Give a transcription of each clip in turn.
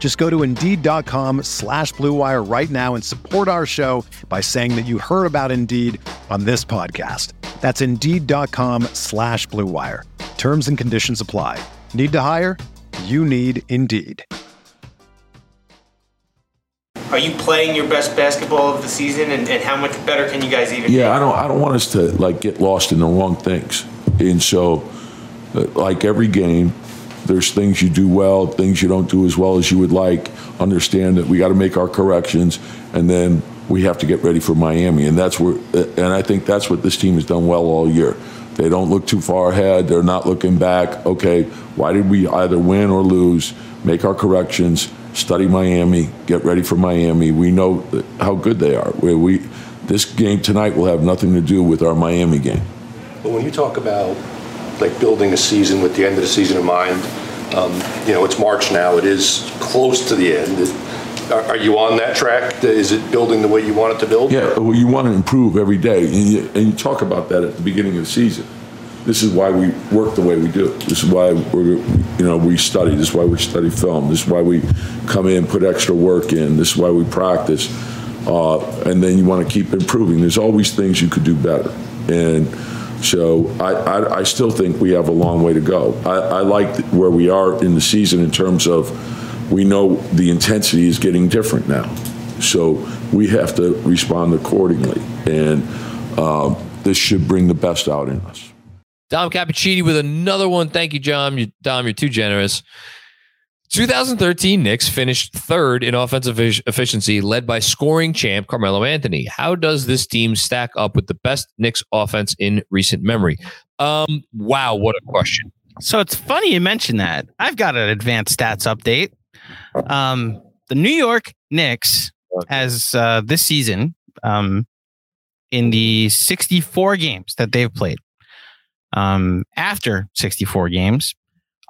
Just go to Indeed.com/Blue Wire right now and support our show by saying that you heard about Indeed on this podcast. That's Indeed.com/Blue Wire. Terms and conditions apply. Need to hire? You need Indeed. Are you playing your best basketball of the season, and how much better can you guys even get? Yeah, I don't want us to, like, get lost in the wrong things. And so, like every game, there's things you do well, things you don't do as well as you would like. Understand that we got to make our corrections, and then we have to get ready for Miami. And that's where, and I think that's what this team has done well all year. They don't look too far ahead. They're not looking back. Okay, why did we either win or lose? Make our corrections, study Miami, get ready for Miami. We know how good they are. This game tonight will have nothing to do with our Miami game. But when you talk about, like, building a season with the end of the season in mind, it's March now. It is close to the end. Are you on that track? Is it building the way you want it to build? Yeah, well, you want to improve every day, and you talk about that at the beginning of the season. This is why we work the way we do. This is why we study. This is why we study film. This is why we come in, put extra work in. This is why we practice, and then you want to keep improving. There's always things you could do better, and so I still think we have a long way to go. I like where we are in the season in terms of, we know the intensity is getting different now, so we have to respond accordingly, and this should bring the best out in us. Dom Cappuccini with another one. Thank you, John. Dom, you're too generous. 2013 Knicks finished third in offensive efficiency, led by scoring champ Carmelo Anthony. How does this team stack up with the best Knicks offense in recent memory? Wow, what a question. So it's funny you mentioned that. I've got an advanced stats update. The New York Knicks has this season, in the 64 games that they've played, after 64 games,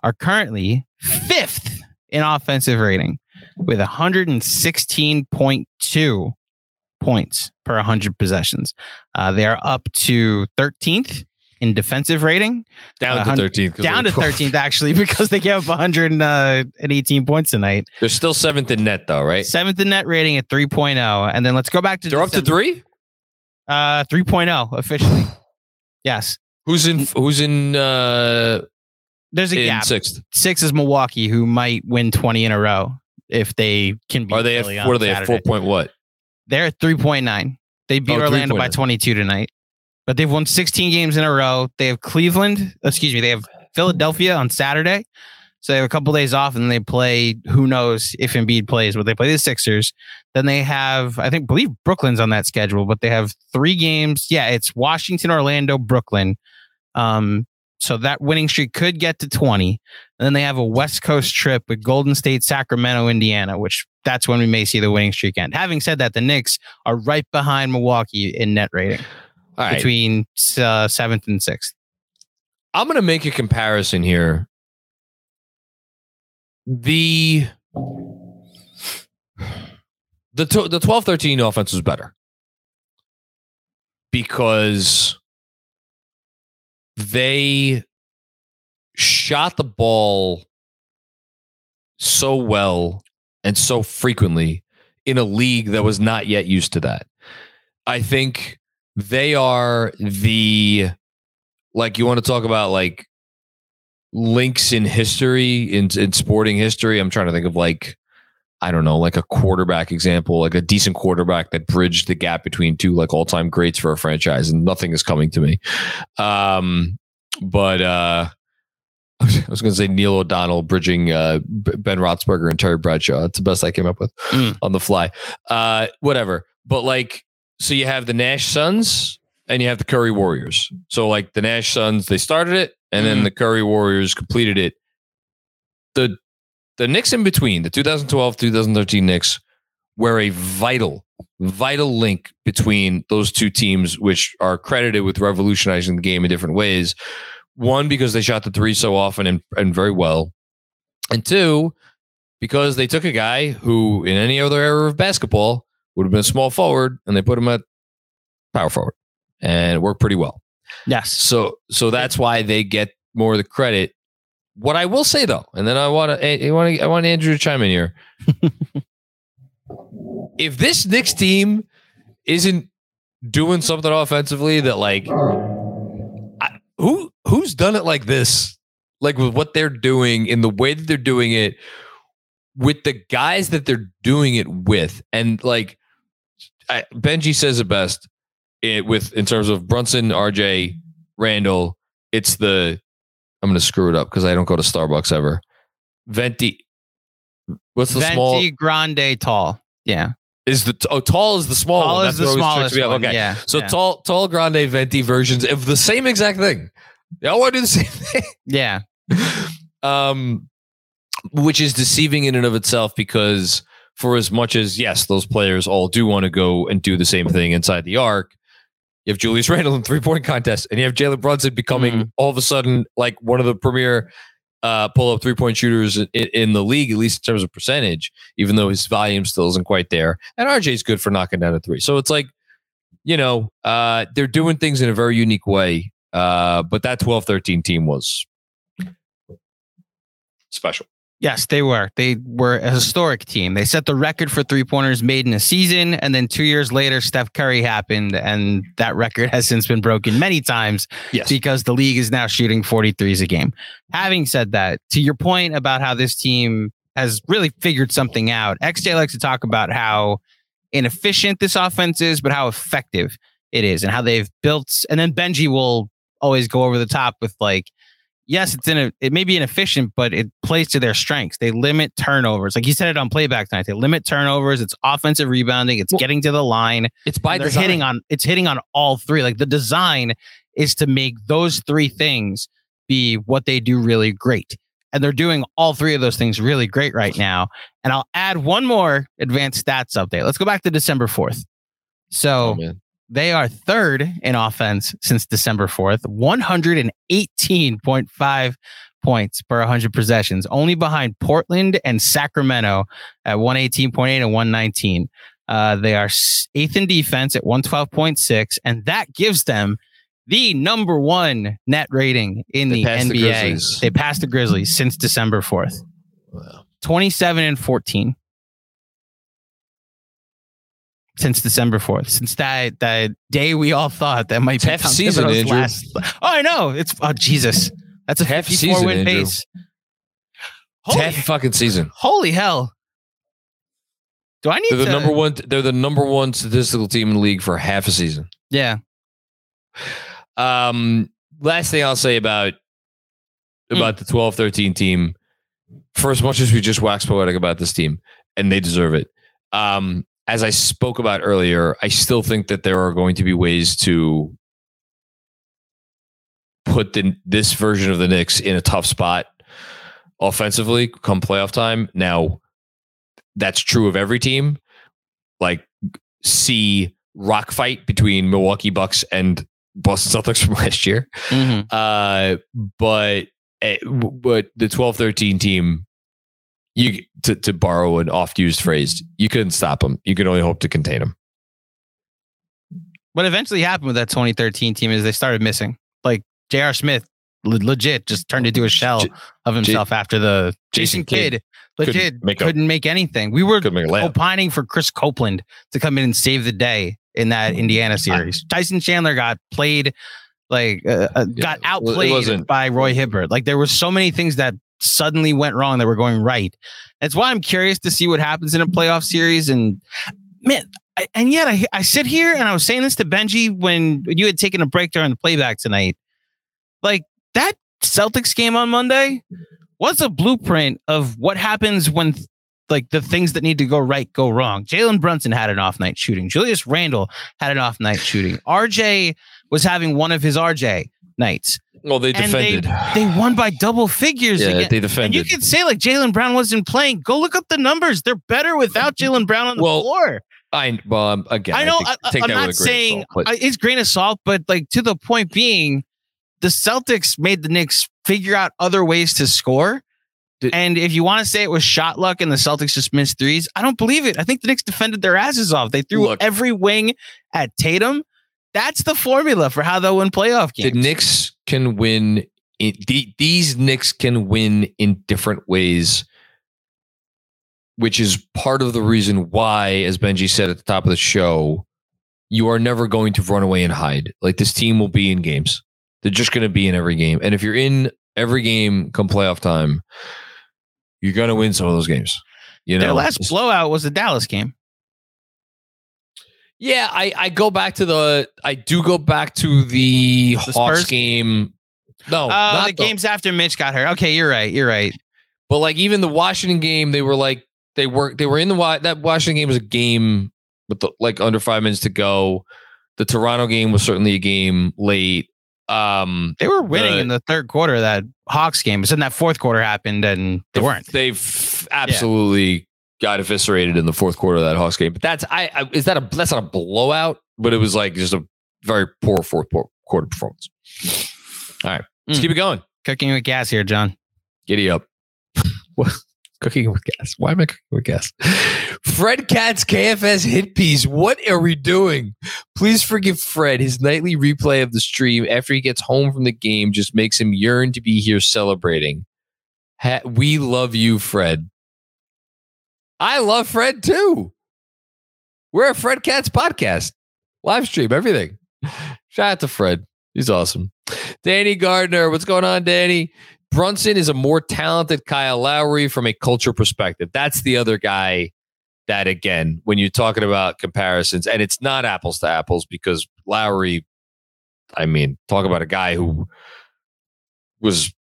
are currently fifth in offensive rating with 116.2 points per 100 possessions. They are up to 13th in defensive rating. Down to 13th, actually, because they gave up 118 points tonight. They're still 7th in net, though, right? 7th in net rating at 3.0. And then let's go back to... They're up to 3? 3.0, officially. Yes. Who's in... There's a gap. 6th. 6 is Milwaukee, who might win 20 in a row if they can beat... Are they at 4. What? They're at 3.9. They beat Orlando 3.9. by 22 tonight. But they've won 16 games in a row. They have They have Philadelphia on Saturday. So they have a couple of days off, and they play, who knows if Embiid plays, but they play the Sixers. Then they have, I believe Brooklyn's on that schedule, but they have 3 games. Yeah, it's Washington, Orlando, Brooklyn. So that winning streak could get to 20. And then they have a West Coast trip with Golden State, Sacramento, Indiana, which that's when we may see the winning streak end. Having said that, the Knicks are right behind Milwaukee in net rating. All right. Between 7th and 6th. I'm going to make a comparison here. The 12-13 offense was better because they shot the ball so well and so frequently in a league that was not yet used to that. I think... They are the, like, you want to talk about, like, links in history, in sporting history. I'm trying to think of, like, I don't know, like a quarterback example, like a decent quarterback that bridged the gap between two like all-time greats for a franchise, and nothing is coming to me. I was going to say Neil O'Donnell bridging Ben Roethlisberger and Terry Bradshaw. It's the best I came up with on the fly. Whatever. But like, so you have the Nash Suns and you have the Curry Warriors. So like the Nash Suns, they started it, and then the Curry Warriors completed it. The Knicks in between, the 2012-2013 Knicks, were a vital link between those two teams, which are credited with revolutionizing the game in different ways. One, because they shot the three so often and very well. And two, because they took a guy who in any other era of basketball would have been a small forward, and they put him at power forward, and it worked pretty well. Yes. So that's why they get more of the credit. What I will say though, and then I want Andrew to chime in here. If this Knicks team isn't doing something offensively that like, who's done it like this, like with what they're doing in the way that they're doing it with the guys that they're doing it with, and like Benji says it best, in terms of Brunson, RJ, Randall, it's the. I'm going to screw it up because I don't go to Starbucks ever. Venti. What's the Venti, small? Venti, grande, tall. Yeah. Tall is the small tall one. That's the smallest one. Okay. Yeah. So yeah. Tall, grande, venti versions of the same exact thing. They all want to do the same thing. Yeah. Which is deceiving in and of itself, because for as much as, yes, those players all do want to go and do the same thing inside the arc, you have Julius Randall in three-point contest, and you have Jalen Brunson becoming all of a sudden like one of the premier pull-up three-point shooters in the league, at least in terms of percentage, even though his volume still isn't quite there. And RJ's good for knocking down a three. So it's like, you know, they're doing things in a very unique way. But that 12-13 team was special. Yes, they were. They were a historic team. They set the record for three-pointers made in a season, and then 2 years later, Steph Curry happened, and that record has since been broken many times because the league is now shooting 43s a game. Having said that, to your point about how this team has really figured something out, XJ likes to talk about how inefficient this offense is, but how effective it is and how they've built. And then Benji will always go over the top with like, yes, it may be inefficient, but it plays to their strengths. They limit turnovers. Like you said it on playback tonight. They limit turnovers. It's offensive rebounding. It's getting to the line. It's by design. It's hitting on all three. Like the design is to make those three things be what they do really great. And they're doing all three of those things really great right now. And I'll add one more advanced stats update. Let's go back to December 4th. So they are third in offense since December 4th, 118.5 points per 100 possessions, only behind Portland and Sacramento at 118.8 and 119. They are eighth in defense at 112.6, and that gives them the number one net rating in the NBA. They passed the Grizzlies since December 4th. Wow. 27 and 14. Since December 4th, since that day we all thought that might be half season, Andrew. I know. Oh, Jesus. That's a 54-win pace. Half fucking season. Holy hell. Do I need to... They're the number one statistical team in the league for half a season. Yeah. Last thing I'll say about the 12-13 team, for as much as we just wax poetic about this team, and they deserve it, as I spoke about earlier, I still think that there are going to be ways to put this version of the Knicks in a tough spot offensively come playoff time. Now, that's true of every team. Like, see rock fight between Milwaukee Bucks and Boston Celtics from last year. Mm-hmm. But the 12-13 team, you to borrow an oft-used phrase, you couldn't stop them. You could only hope to contain them. What eventually happened with that 2013 team is they started missing. Like J.R. Smith legit just turned into a shell of himself after the Jason Kidd couldn't make anything. We were opining for Chris Copeland to come in and save the day in that Indiana series. Tyson Chandler got outplayed by Roy Hibbert. Like there were so many things that suddenly went wrong that were going right. That's why I'm curious to see what happens in a playoff series. And man, I sit here and I was saying this to Benji when you had taken a break during the playback tonight. Like, that Celtics game on Monday was a blueprint of what happens when like the things that need to go right go wrong. Jalen Brunson had an off night shooting. Julius Randall had an off night shooting. RJ was having one of his RJ nights. Well, they defended. They won by double figures. Yeah, again. They defended. And you could say like Jaylen Brown wasn't playing. Go look up the numbers. They're better without Jaylen Brown on the floor. Again, I know. It's grain of salt, but like to the point being, the Celtics made the Knicks figure out other ways to score. And if you want to say it was shot luck and the Celtics just missed threes, I don't believe it. I think the Knicks defended their asses off. They threw every wing at Tatum. That's the formula for how they'll win playoff games. The Knicks can win. These Knicks can win in different ways, which is part of the reason why, as Benji said at the top of the show, you are never going to run away and hide. Like, this team will be in games. They're just going to be in every game. And if you're in every game come playoff time, you're going to win some of those games. You know, their last blowout was the Dallas game. Yeah, I do go back to the Hawks game. No, not the games after Mitch got hurt. Okay, you're right. But like even the Washington game, they were in the that Washington game was a game with like under 5 minutes to go. The Toronto game was certainly a game late. They were winning in the third quarter of that Hawks game, but then that fourth quarter happened and they weren't. They've absolutely got eviscerated in the fourth quarter of that Hawks game. But that's not a blowout, but it was like just a very poor fourth quarter performance. All right, let's keep it going. Cooking with gas here, John. Giddy up. Cooking with gas. Why am I cooking with gas? Fred Katz KFS hit piece. What are we doing? Please forgive Fred. His nightly replay of the stream after he gets home from the game just makes him yearn to be here celebrating. We love you, Fred. I love Fred too. We're a Fred Katz podcast. Live stream, everything. Shout out to Fred. He's awesome. Danny Gardner. What's going on, Danny? Brunson is a more talented Kyle Lowry from a culture perspective. That's the other guy that, again, when you're talking about comparisons, and it's not apples to apples because Lowry, I mean, talk about a guy who was,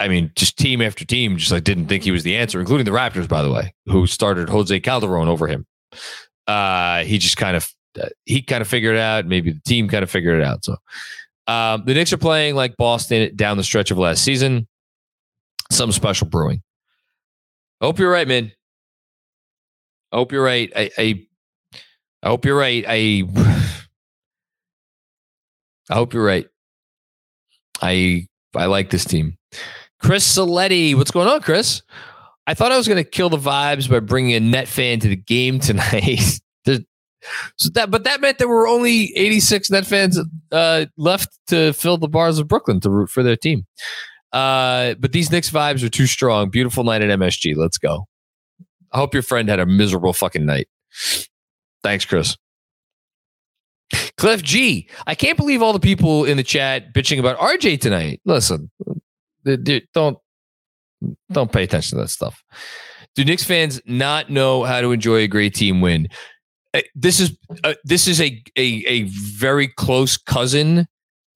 I mean, just team after team, just like didn't think he was the answer, including the Raptors, by the way, who started Jose Calderon over him. He kind of figured it out. Maybe the team kind of figured it out. So, the Knicks are playing like Boston down the stretch of last season. Some special brewing. Hope you're right, man. Hope you're right. I hope you're right. I hope you're right. I like this team. Chris Saletti. What's going on, Chris? I thought I was going to kill the vibes by bringing a Net fan to the game tonight. But that meant there were only 86 Net fans left to fill the bars of Brooklyn to root for their team. But these Knicks vibes are too strong. Beautiful night at MSG. Let's go. I hope your friend had a miserable fucking night. Thanks, Chris. Cliff G. I can't believe all the people in the chat bitching about RJ tonight. Listen, don't pay attention to that stuff. Do Knicks fans not know how to enjoy a great team win? This is a very close cousin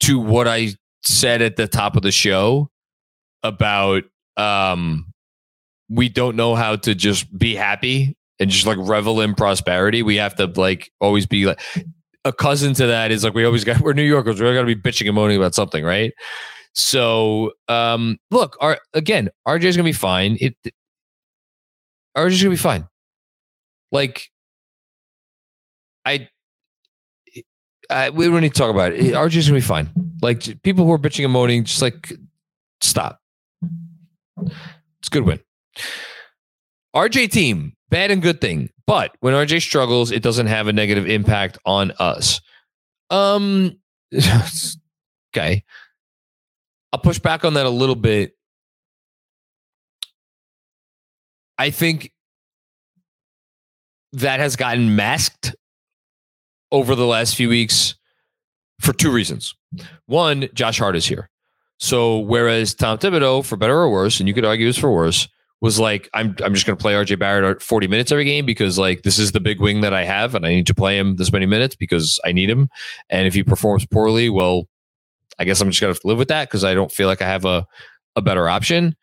to what I said at the top of the show about we don't know how to just be happy and just like revel in prosperity. We have to like always be like a cousin to that is like we're New Yorkers. We're going to be bitching and moaning about something, right? So look, RJ's going to be fine. RJ's going to be fine. Like. We don't need to talk about it. RJ's gonna be fine. Like people who are bitching and moaning, just like stop. It's a good win. RJ team, bad and good thing. But when RJ struggles, it doesn't have a negative impact on us. Okay. I'll push back on that a little bit. I think that has gotten masked over the last few weeks for two reasons. One, Josh Hart is here. So whereas Tom Thibodeau, for better or worse, and you could argue it's for worse, was like, I'm just going to play RJ Barrett 40 minutes every game because like this is the big wing that I have and I need to play him this many minutes because I need him. And if he performs poorly, well, I guess I'm just going to live with that because I don't feel like I have a better option.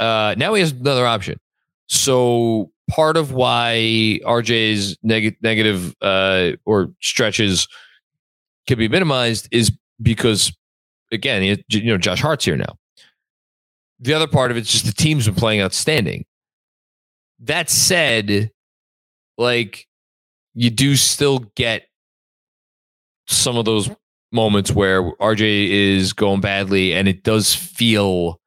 Now he has another option. So part of why RJ's negative or stretches can be minimized is because, again, Josh Hart's here now. The other part of it's just the team's been playing outstanding. That said, like, you do still get some of those moments where RJ is going badly and it does feel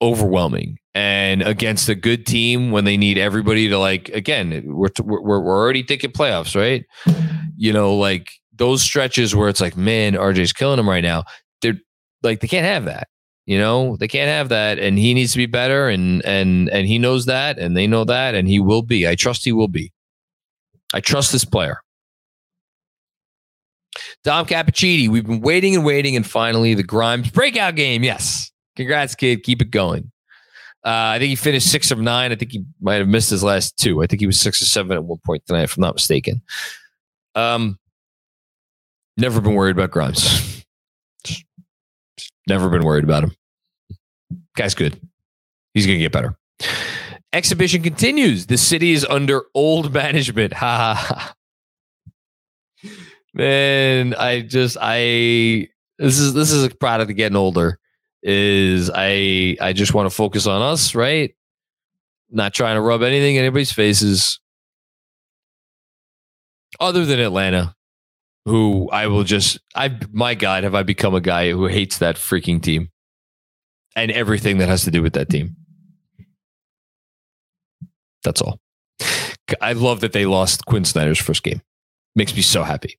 overwhelming. And against a good team when they need everybody to, like, again, we're already thinking playoffs, right? You know, like those stretches where it's like, man, RJ's killing them right now. They're like, they can't have that. You know, they can't have that, and he needs to be better, and he knows that, and they know that, and he will be. I trust he will be. I trust this player. Dom Cappuccini, we've been waiting and waiting, and finally the Grimes breakout game. Yes. Congrats, kid. Keep it going. I think he finished 6 of 9. I think he might have missed his last 2. I think he was 6 or 7 at one point tonight, if I'm not mistaken. Never been worried about Grimes. Never been worried about him. Guy's good. He's going to get better. Exhibition continues. The city is under old management. Ha ha ha. Man, this is a product of getting older. I just want to focus on us, right? Not trying to rub anything in anybody's faces. Other than Atlanta. Who I will just, my God, have I become a guy who hates that freaking team and everything that has to do with that team. That's all. I love that they lost Quinn Snyder's first game. Makes me so happy.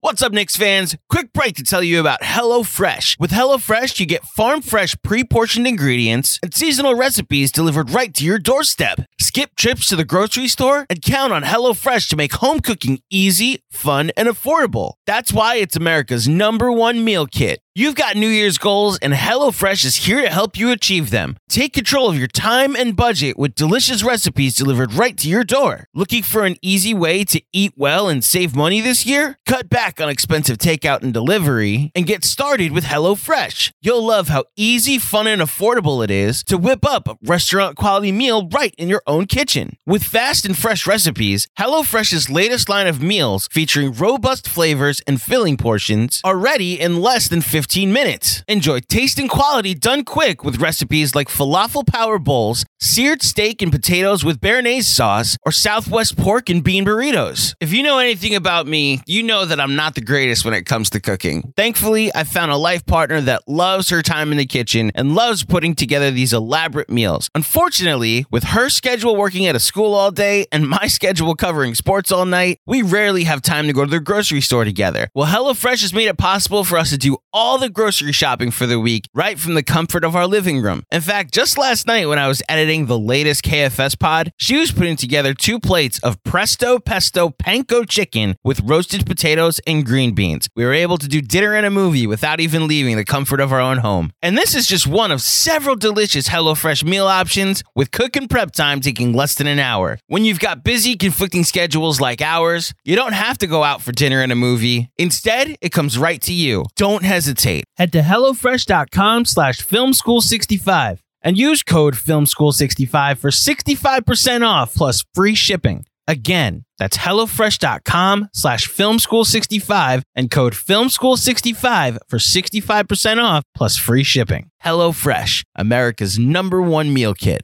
What's up, Knicks fans? Quick break to tell you about HelloFresh. With HelloFresh, you get farm-fresh pre-portioned ingredients and seasonal recipes delivered right to your doorstep. Skip trips to the grocery store and count on HelloFresh to make home cooking easy, fun, and affordable. That's why it's America's number 1 meal kit. You've got New Year's goals, and HelloFresh is here to help you achieve them. Take control of your time and budget with delicious recipes delivered right to your door. Looking for an easy way to eat well and save money this year? Cut back on expensive takeout and delivery and get started with HelloFresh. You'll love how easy, fun, and affordable it is to whip up a restaurant-quality meal right in your own kitchen. With fast and fresh recipes, HelloFresh's latest line of meals featuring robust flavors and filling portions are ready in less than 15 minutes. Enjoy taste and quality done quick with recipes like falafel power bowls, seared steak and potatoes with béarnaise sauce, or Southwest pork and bean burritos. If you know anything about me, you know that I'm not the greatest when it comes to cooking. Thankfully, I found a life partner that loves her time in the kitchen and loves putting together these elaborate meals. Unfortunately, with her schedule working at a school all day and my schedule covering sports all night, we rarely have time to go to the grocery store together. Well, HelloFresh has made it possible for us to do all the grocery shopping for the week right from the comfort of our living room. In fact, just last night when I was editing the latest KFS pod, she was putting together 2 plates of Presto Pesto Panko chicken with roasted potatoes and green beans. We were able to do dinner and a movie without even leaving the comfort of our own home. And this is just one of several delicious HelloFresh meal options, with cook and prep time taking less than an hour. When you've got busy, conflicting schedules like ours, you don't have to go out for dinner and a movie. Instead, it comes right to you. Don't hesitate. Head to HelloFresh.com/FilmSchool65 and use code FilmSchool65 for 65% off plus free shipping. Again, that's HelloFresh.com/FilmSchool65 and code FilmSchool65 for 65% off plus free shipping. HelloFresh, America's #1 meal kit.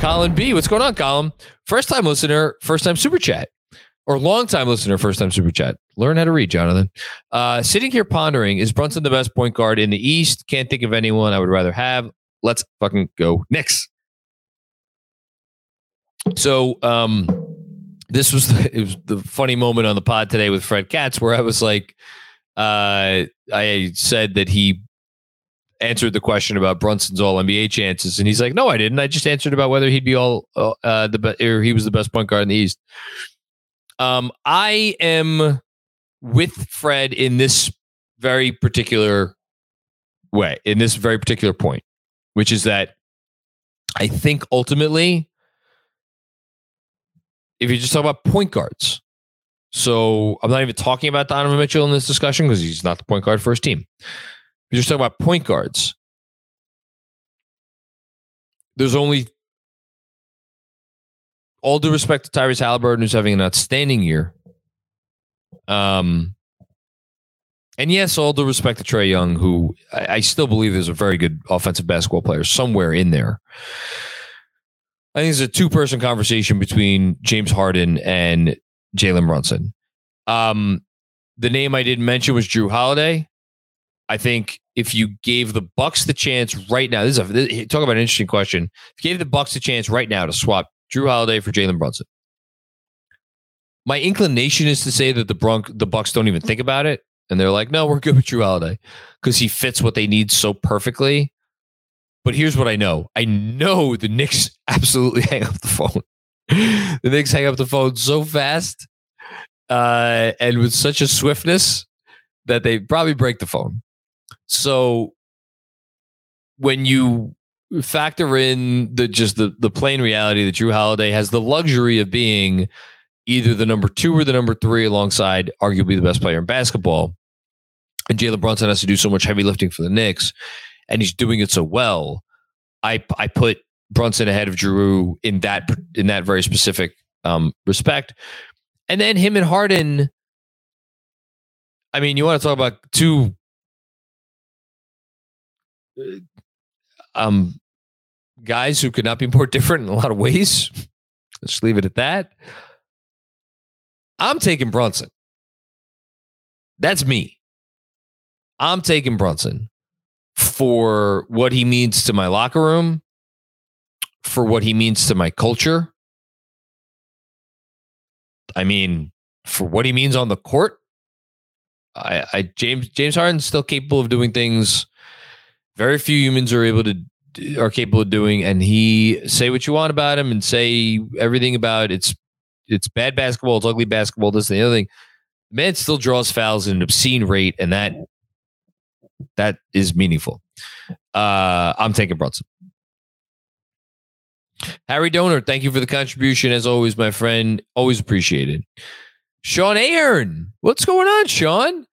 Colin B. What's going on, Colin? First time listener, first time super chat. Or long-time listener, first-time super chat. Learn how to read, Jonathan. Sitting here pondering, is Brunson the best point guard in the East? Can't think of anyone I would rather have. Let's fucking go Knicks. So this was the funny moment on the pod today with Fred Katz where I was like, I said that he answered the question about Brunson's All-NBA chances, and he's like, no, I didn't. I just answered about whether he'd be or he was the best point guard in the East. I am with Fred in this very particular way, in this very particular point, which is that I think ultimately, if you just talk about point guards, so I'm not even talking about Donovan Mitchell in this discussion because he's not the point guard for his team. If you're just talking about point guards, there's only... all due respect to Tyrese Halliburton, who's having an outstanding year. And yes, all due respect to Trae Young, who I still believe is a very good offensive basketball player somewhere in there. I think it's a 2-person conversation between James Harden and Jalen Brunson. The name I didn't mention was Jrue Holiday. I think if you gave the Bucks the chance right now, talk about an interesting question. If you gave the Bucks the chance right now to swap Jrue Holiday for Jalen Brunson, my inclination is to say that the Bucks don't even think about it, and they're like, no, we're good with Jrue Holiday because he fits what they need so perfectly. But here's what I know. I know the Knicks absolutely hang up the phone. The Knicks hang up the phone so fast and with such a swiftness that they probably break the phone. So when you factor in the plain reality that Jrue Holiday has the luxury of being either the #2 or the #3 alongside arguably the best player in basketball, and Jalen Brunson has to do so much heavy lifting for the Knicks, and he's doing it so well, I put Brunson ahead of Jrue in that very specific respect. And then him and Harden, I mean, you want to talk about two guys who could not be more different in a lot of ways. Let's leave it at that. I'm taking Brunson. That's me. I'm taking Brunson for what he means to my locker room, for what he means to my culture. I mean, for what he means on the court. James Harden's still capable of doing things very few humans are capable of doing, and he, say what you want about him and say everything about it's bad basketball, it's ugly basketball, this and the other thing. The man still draws fouls at an obscene rate, and that That is meaningful. I'm taking Brunson. Harry Donor, thank you for the contribution. As always, my friend, always appreciated. Sean Ahern, what's going on, Sean?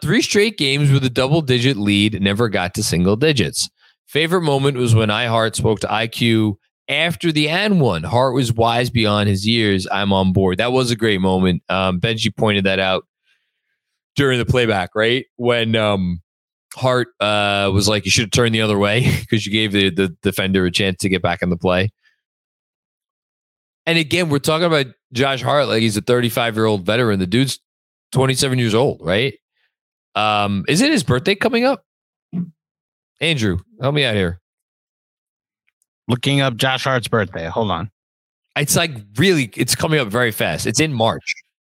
3 straight games with a double-digit lead, never got to single digits. Favorite moment was when iHeart spoke to IQ after the and one. Hart was wise beyond his years. I'm on board. That was a great moment. Benji pointed that out during the playback, right? When Hart was like, you should have turned the other way because you gave the defender a chance to get back on the play. And again, we're talking about Josh Hart like he's a 35-year-old veteran. The dude's 27 years old, right? Is it his birthday coming up? Andrew, help me out here. Looking up Josh Hart's birthday. Hold on. It's like really, it's coming up very fast. It's in March.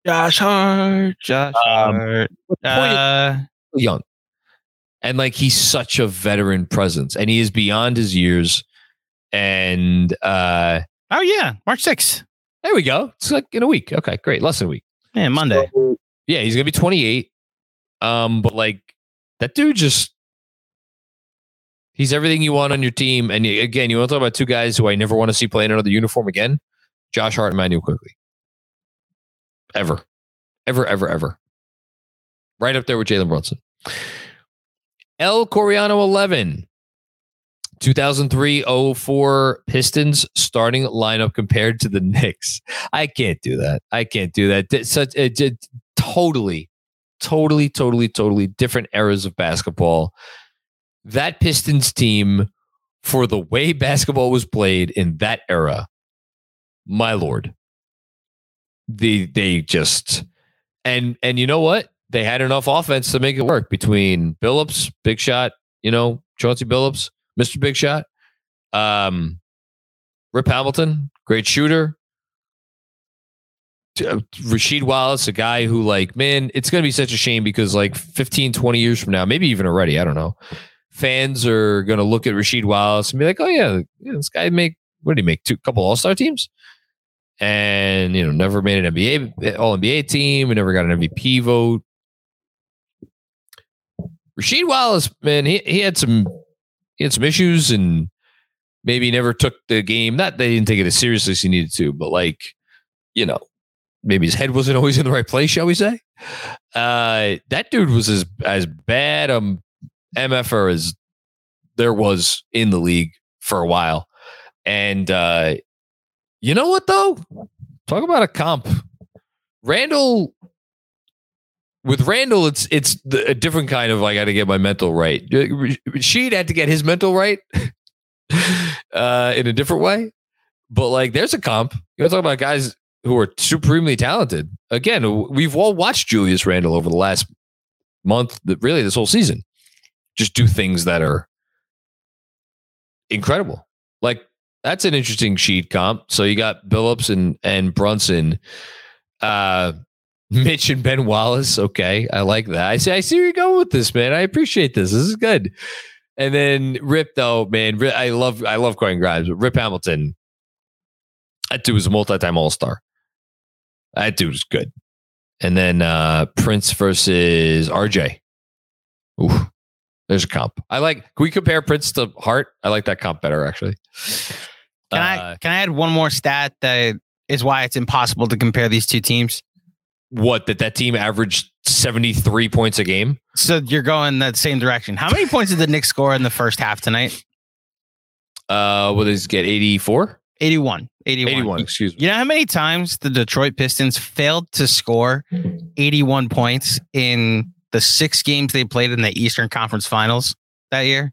Josh Hart. Young. And like, he's such a veteran presence and he is beyond his years. And, oh yeah. March 6th. There we go. It's like in a week. Okay, great. Less than a week. Yeah, Monday. So, yeah. He's going to be 28. But like that dude just, he's everything you want on your team. And again, you want to talk about two guys who I never want to see play in another uniform again, Josh Hart and Manuel Quigley. Ever. Right up there with Jalen Brunson. El Coriano 11, 2003-04 Pistons starting lineup compared to the Knicks. I can't do that. Such a totally different eras of basketball. That Pistons team, for the way basketball was played in that era, my Lord, they just, and you know what? They had enough offense to make it work between Billups, Big Shot, Chauncey Billups, Mr. Big Shot, Rip Hamilton, great shooter, Rasheed Wallace, a guy who it's going to be such a shame because 15, 20 years from now, maybe even already, I don't know. Fans are going to look at Rasheed Wallace and be like, oh yeah, this guy what did he make? Couple all-star teams? And, never made an NBA, all-NBA team. We never got an MVP vote. Rasheed Wallace, man, he had some issues and maybe never took the game. Not that he didn't take it as seriously as he needed to, but maybe his head wasn't always in the right place, shall we say? That dude was as bad MFR as there was in the league for a while. And you know what, though? Talk about a comp. With Randall, it's a different kind of I got to get my mental right. She'd had to get his mental right in a different way. But there's a comp. You're talking about guys who are supremely talented. Again, we've all watched Julius Randall over the last month, really this whole season, just do things that are incredible. That's an interesting sheet comp. So you got Billups and Brunson, Mitch and Ben Wallace. Okay, I like that. I see where you're going with this, man. I appreciate this. This is good. And then Rip, though, man, I love Quentin Grimes. But Rip Hamilton, that dude was a multi-time All-Star. That dude was good. And then Prince versus RJ. Ooh, there's a comp. Can we compare Prince to Hart? I like that comp better, actually. Can I add one more stat that is why it's impossible to compare these two teams? What, that team averaged 73 points a game? So you're going that same direction. How many points did the Knicks score in the first half tonight? Will they get 84? 81, excuse me. You know how many times the Detroit Pistons failed to score 81 points in the 6 games they played in the Eastern Conference Finals that year?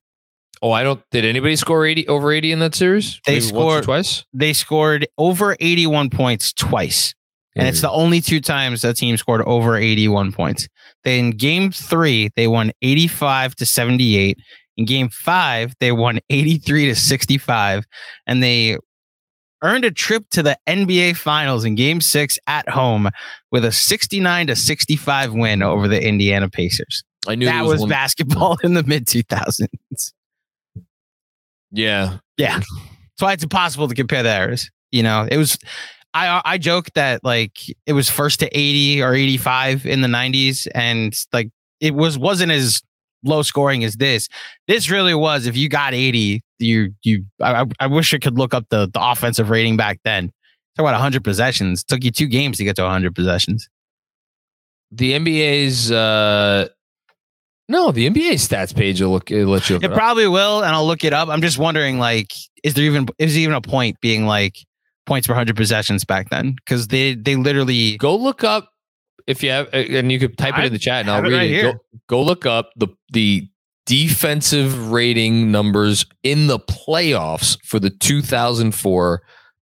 Oh, did anybody score over 80 in that series? They scored twice. They scored over 81 points twice. And it's the only 2 times that team scored over 81 points. Then in game 3, they won 85-78. In game 5, they won 83-65. And they earned a trip to the NBA Finals in game 6 at home with a 69-65 win over the Indiana Pacers. I knew that was basketball in the mid 2000s. Yeah. That's why it's impossible to compare the eras. It was. I joke that it was first to 80 or 85 in the 90s, and it wasn't as low scoring as this. This really was, if you got 80, I wish I could look up the offensive rating back then. Talk about 100 possessions. It took you 2 games to get to 100 possessions. The NBA's the NBA stats page will look. It'll let you. It probably will, and I'll look it up. I'm just wondering, like, is there even a point being like points per 100 possessions back then? Because they literally go look up if you have, and you could type it in the chat, and I'll read it. Go look up the defensive rating numbers in the playoffs for the 2004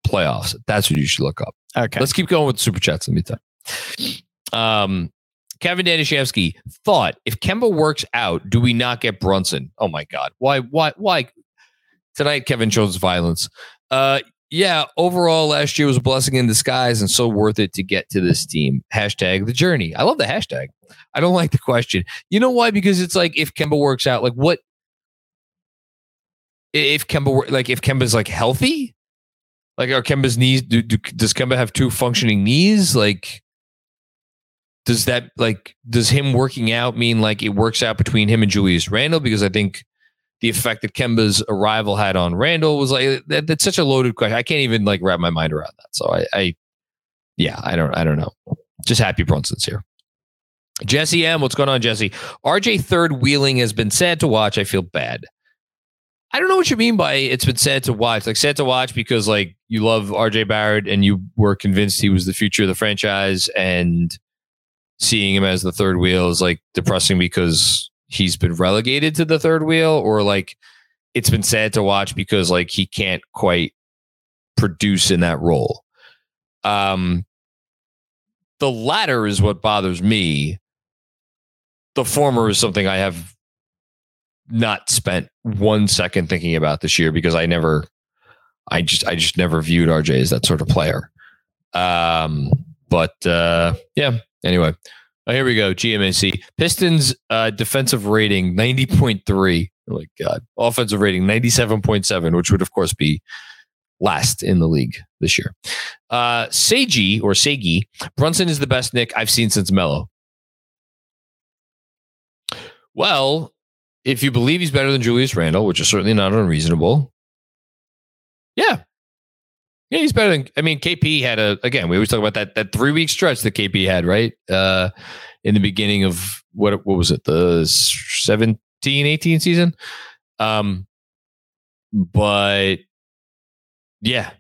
playoffs. That's what you should look up. Okay, let's keep going with super chats in the meantime. Kevin Danishevsky thought, if Kemba works out, do we not get Brunson? Oh my God. Why? Tonight, Kevin chose violence. Overall, last year was a blessing in disguise and so worth it to get to this team. Hashtag the journey. I love the hashtag. I don't like the question. You know why? Because it's like, if Kemba works out, like what? If Kemba's like healthy, like are Kemba's knees, does Kemba have 2 functioning knees? Like, does that does him working out mean like it works out between him and Julius Randall? Because I think the effect that Kemba's arrival had on Randall was like that's such a loaded question. I can't even wrap my mind around that. So I don't know. Just happy Brunson's here. Jesse M, what's going on, Jesse? RJ third wheeling has been sad to watch. I feel bad. I don't know what you mean by it's been sad to watch. Like sad to watch because you love RJ Barrett and you were convinced he was the future of the franchise, and seeing him as the third wheel is depressing because he's been relegated to the third wheel, or it's been sad to watch because he can't quite produce in that role. The latter is what bothers me. The former is something I have not spent 1 second thinking about this year because I just never viewed RJ as that sort of player. Yeah. Anyway, here we go. GMAC. Pistons defensive rating 90.3. Oh my God. Offensive rating 97.7, which would of course be last in the league this year. Sagi, Brunson is the best Nick I've seen since Melo. Well, if you believe he's better than Julius Randle, which is certainly not unreasonable. Yeah. Yeah, he's better than. I mean, KP had we always talk about that 3-week stretch that KP had, right? In the beginning of what was it, the 17-18 season? But yeah,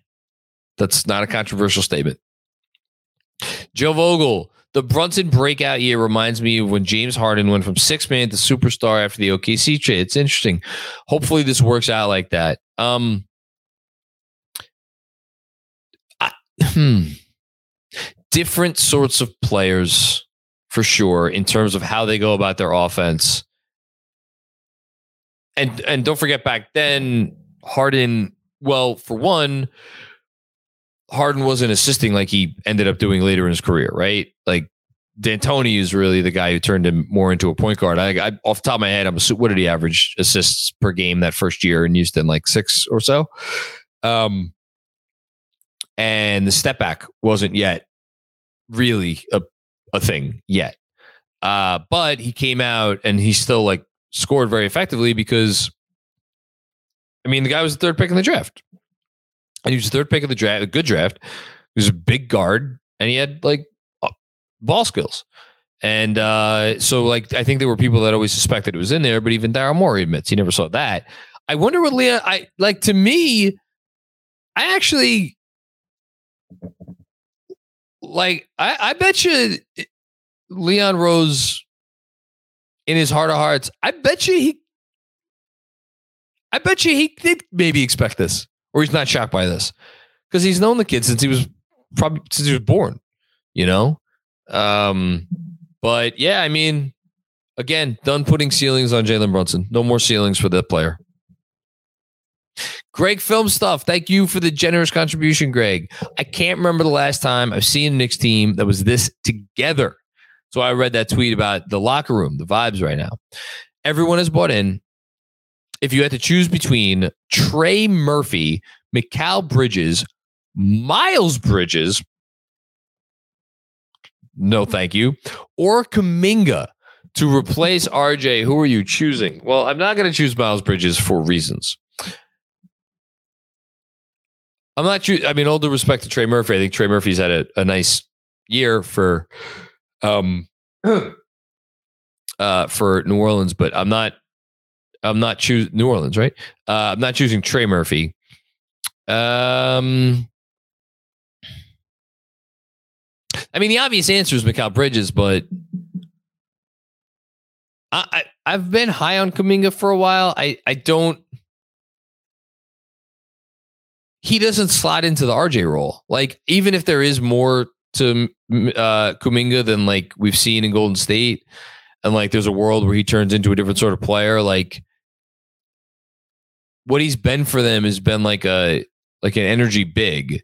that's not a controversial statement. Joe Vogel, the Brunson breakout year reminds me of when James Harden went from 6-man to superstar after the OKC trade. It's interesting. Hopefully, this works out like that. Different sorts of players for sure in terms of how they go about their offense. And don't forget back then, Harden, well, for one, Harden wasn't assisting like he ended up doing later in his career, right? Like D'Antoni is really the guy who turned him more into a point guard. I off the top of my head, what did he average assists per game that first year in Houston, 6 or so? And the step back wasn't yet really a thing yet. But he came out and he still scored very effectively because, I mean, the guy was the 3rd pick in the draft. And he was the 3rd pick of the draft, a good draft. He was a big guard and he had ball skills. And so I think there were people that always suspected it was in there, but even Daryl Morey admits he never saw that. I wonder what Leah, to me, I actually... I bet you Leon Rose in his heart of hearts, I bet you he did maybe expect this, or he's not shocked by this because he's known the kid since he was born, but yeah, I mean, again, done putting ceilings on Jalen Brunson. No more ceilings for that player. Greg Film Stuff, thank you for the generous contribution, Greg. I can't remember the last time I've seen a Knicks team that was this together. So I read that tweet about the locker room, the vibes right now. Everyone has bought in. If you had to choose between Trey Murphy, Mikal Bridges, Miles Bridges, no thank you, or Kuminga, To replace RJ, who are you choosing? Well, I'm not going to choose Miles Bridges for reasons. I'm not choosing. I mean, all due respect to Trey Murphy, I think Trey Murphy's had a nice year for New Orleans, but I'm not choosing New Orleans, right? I'm not choosing Trey Murphy. I mean, the obvious answer is Mikal Bridges, but I've been high on Kuminga for a while. He doesn't slot into the RJ role. Like, even if there is more to Kuminga than like we've seen in Golden State, and like there's a world where he turns into a different sort of player, like what he's been for them has been like an energy big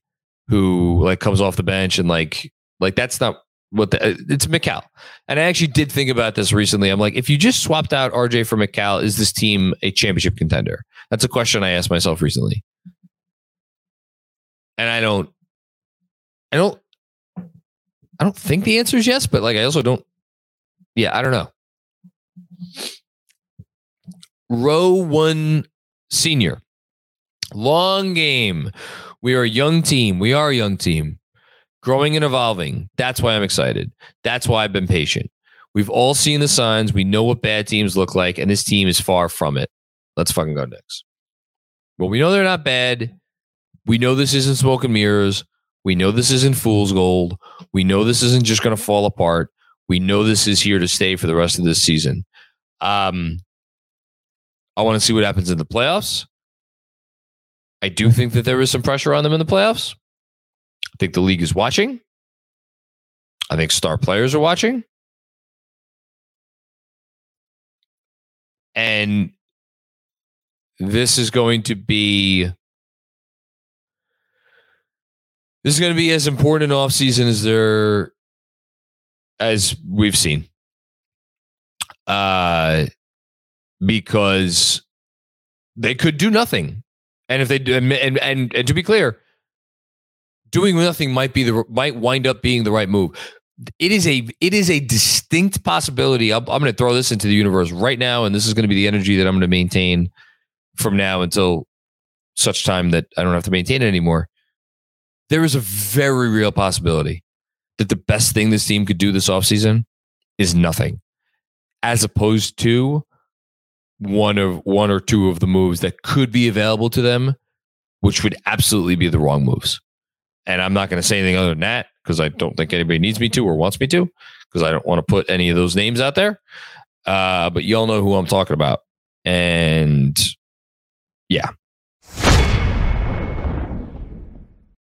who like comes off the bench and like that's not what it's Mikal. And I actually did think about this recently. I'm like, if you just swapped out RJ for Mikal, is this team a championship contender? That's a question I asked myself recently. And I don't think the answer is yes, but like, I also don't. Yeah, I don't know. Row 1 Senior. Long game. We are a young team. Growing and evolving. That's why I'm excited. That's why I've been patient. We've all seen the signs. We know what bad teams look like, and this team is far from it. Let's fucking go next. Well, we know they're not bad. We know this isn't smoke and mirrors. We know this isn't fool's gold. We know this isn't just going to fall apart. We know this is here to stay for the rest of this season. I want to see what happens in the playoffs. I do think that there is some pressure on them in the playoffs. I think the league is watching. I think star players are watching. And this is going to be as important an offseason as we've seen. Because they could do nothing. And if they do, and to be clear, doing nothing might wind up being the right move. It is a distinct possibility. I'm going to throw this into the universe right now, and this is going to be the energy that I'm going to maintain from now until such time that I don't have to maintain it anymore. There is a very real possibility that the best thing this team could do this offseason is nothing, as opposed to one or two of the moves that could be available to them, which would absolutely be the wrong moves. And I'm not going to say anything other than that because I don't think anybody needs me to or wants me to, because I don't want to put any of those names out there. But y'all know who I'm talking about. And yeah,